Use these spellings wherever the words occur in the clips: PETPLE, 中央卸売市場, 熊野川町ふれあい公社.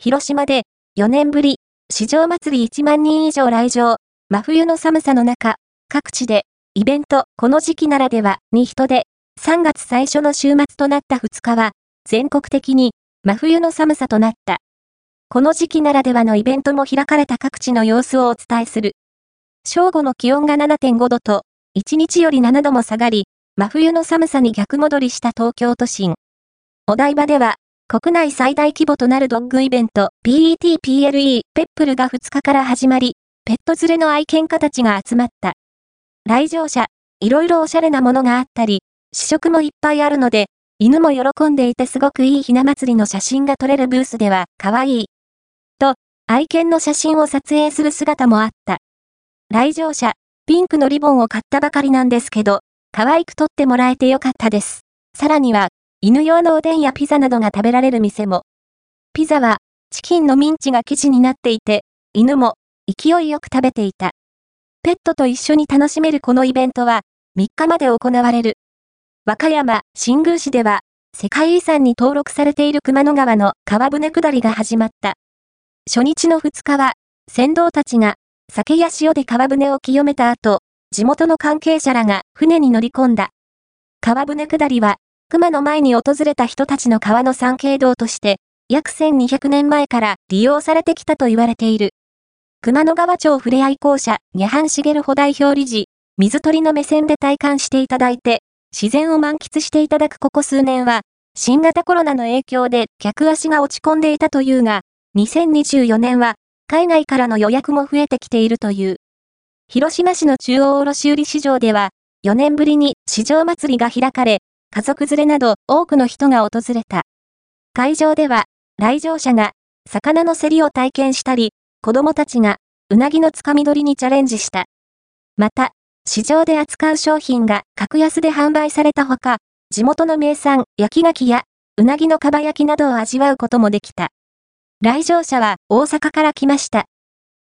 広島で、4年ぶり、市場祭り1万人以上来場、真冬の寒さの中、各地で、イベント、この時期ならでは、に人出、3月最初の週末となった2日は、全国的に、真冬の寒さとなった。この時期ならではのイベントも開かれた各地の様子をお伝えする。正午の気温が 7.5 度と、1日より7度も下がり、真冬の寒さに逆戻りした東京都心。お台場では、国内最大規模となるドッグイベント PETPLE ペップルが2日から始まり、ペット連れの愛犬家たちが集まった。来場者、いろいろおしゃれなものがあったり、試食もいっぱいあるので、犬も喜んでいてすごくいいひな祭りの写真が撮れるブースでは、かわいい。と、愛犬の写真を撮影する姿もあった。来場者、ピンクのリボンを買ったばかりなんですけど、可愛く撮ってもらえてよかったです。さらには、犬用のおでんやピザなどが食べられる店も。ピザは、チキンのミンチが生地になっていて、犬も、勢いよく食べていた。ペットと一緒に楽しめるこのイベントは、3日まで行われる。和歌山、新宮市では、世界遺産に登録されている熊野川の川舟下りが始まった。初日の2日は、船頭たちが、酒や塩で川舟を清めた後、地元の関係者らが船に乗り込んだ。川舟下りは、熊野前に訪れた人たちの川の参詣道として、約1200年前から利用されてきたと言われている。熊野川町ふれあい公社、ニャハンシゲル保代表理事、水鳥の目線で体感していただいて、自然を満喫していただくここ数年は、新型コロナの影響で客足が落ち込んでいたというが、2024年は、海外からの予約も増えてきているという。広島市の中央卸売市場では、4年ぶりに市場祭りが開かれ、家族連れなど多くの人が訪れた。会場では、来場者が魚の競りを体験したり、子供たちがうなぎのつかみ取りにチャレンジした。また、市場で扱う商品が格安で販売されたほか、地元の名産焼き牡蠣やうなぎのかば焼きなどを味わうこともできた。来場者は大阪から来ました。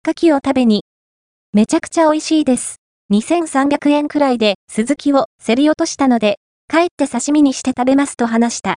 牡蠣を食べに、めちゃくちゃ美味しいです。2300円くらいでスズキを競り落としたので、帰って刺身にして食べますと話した。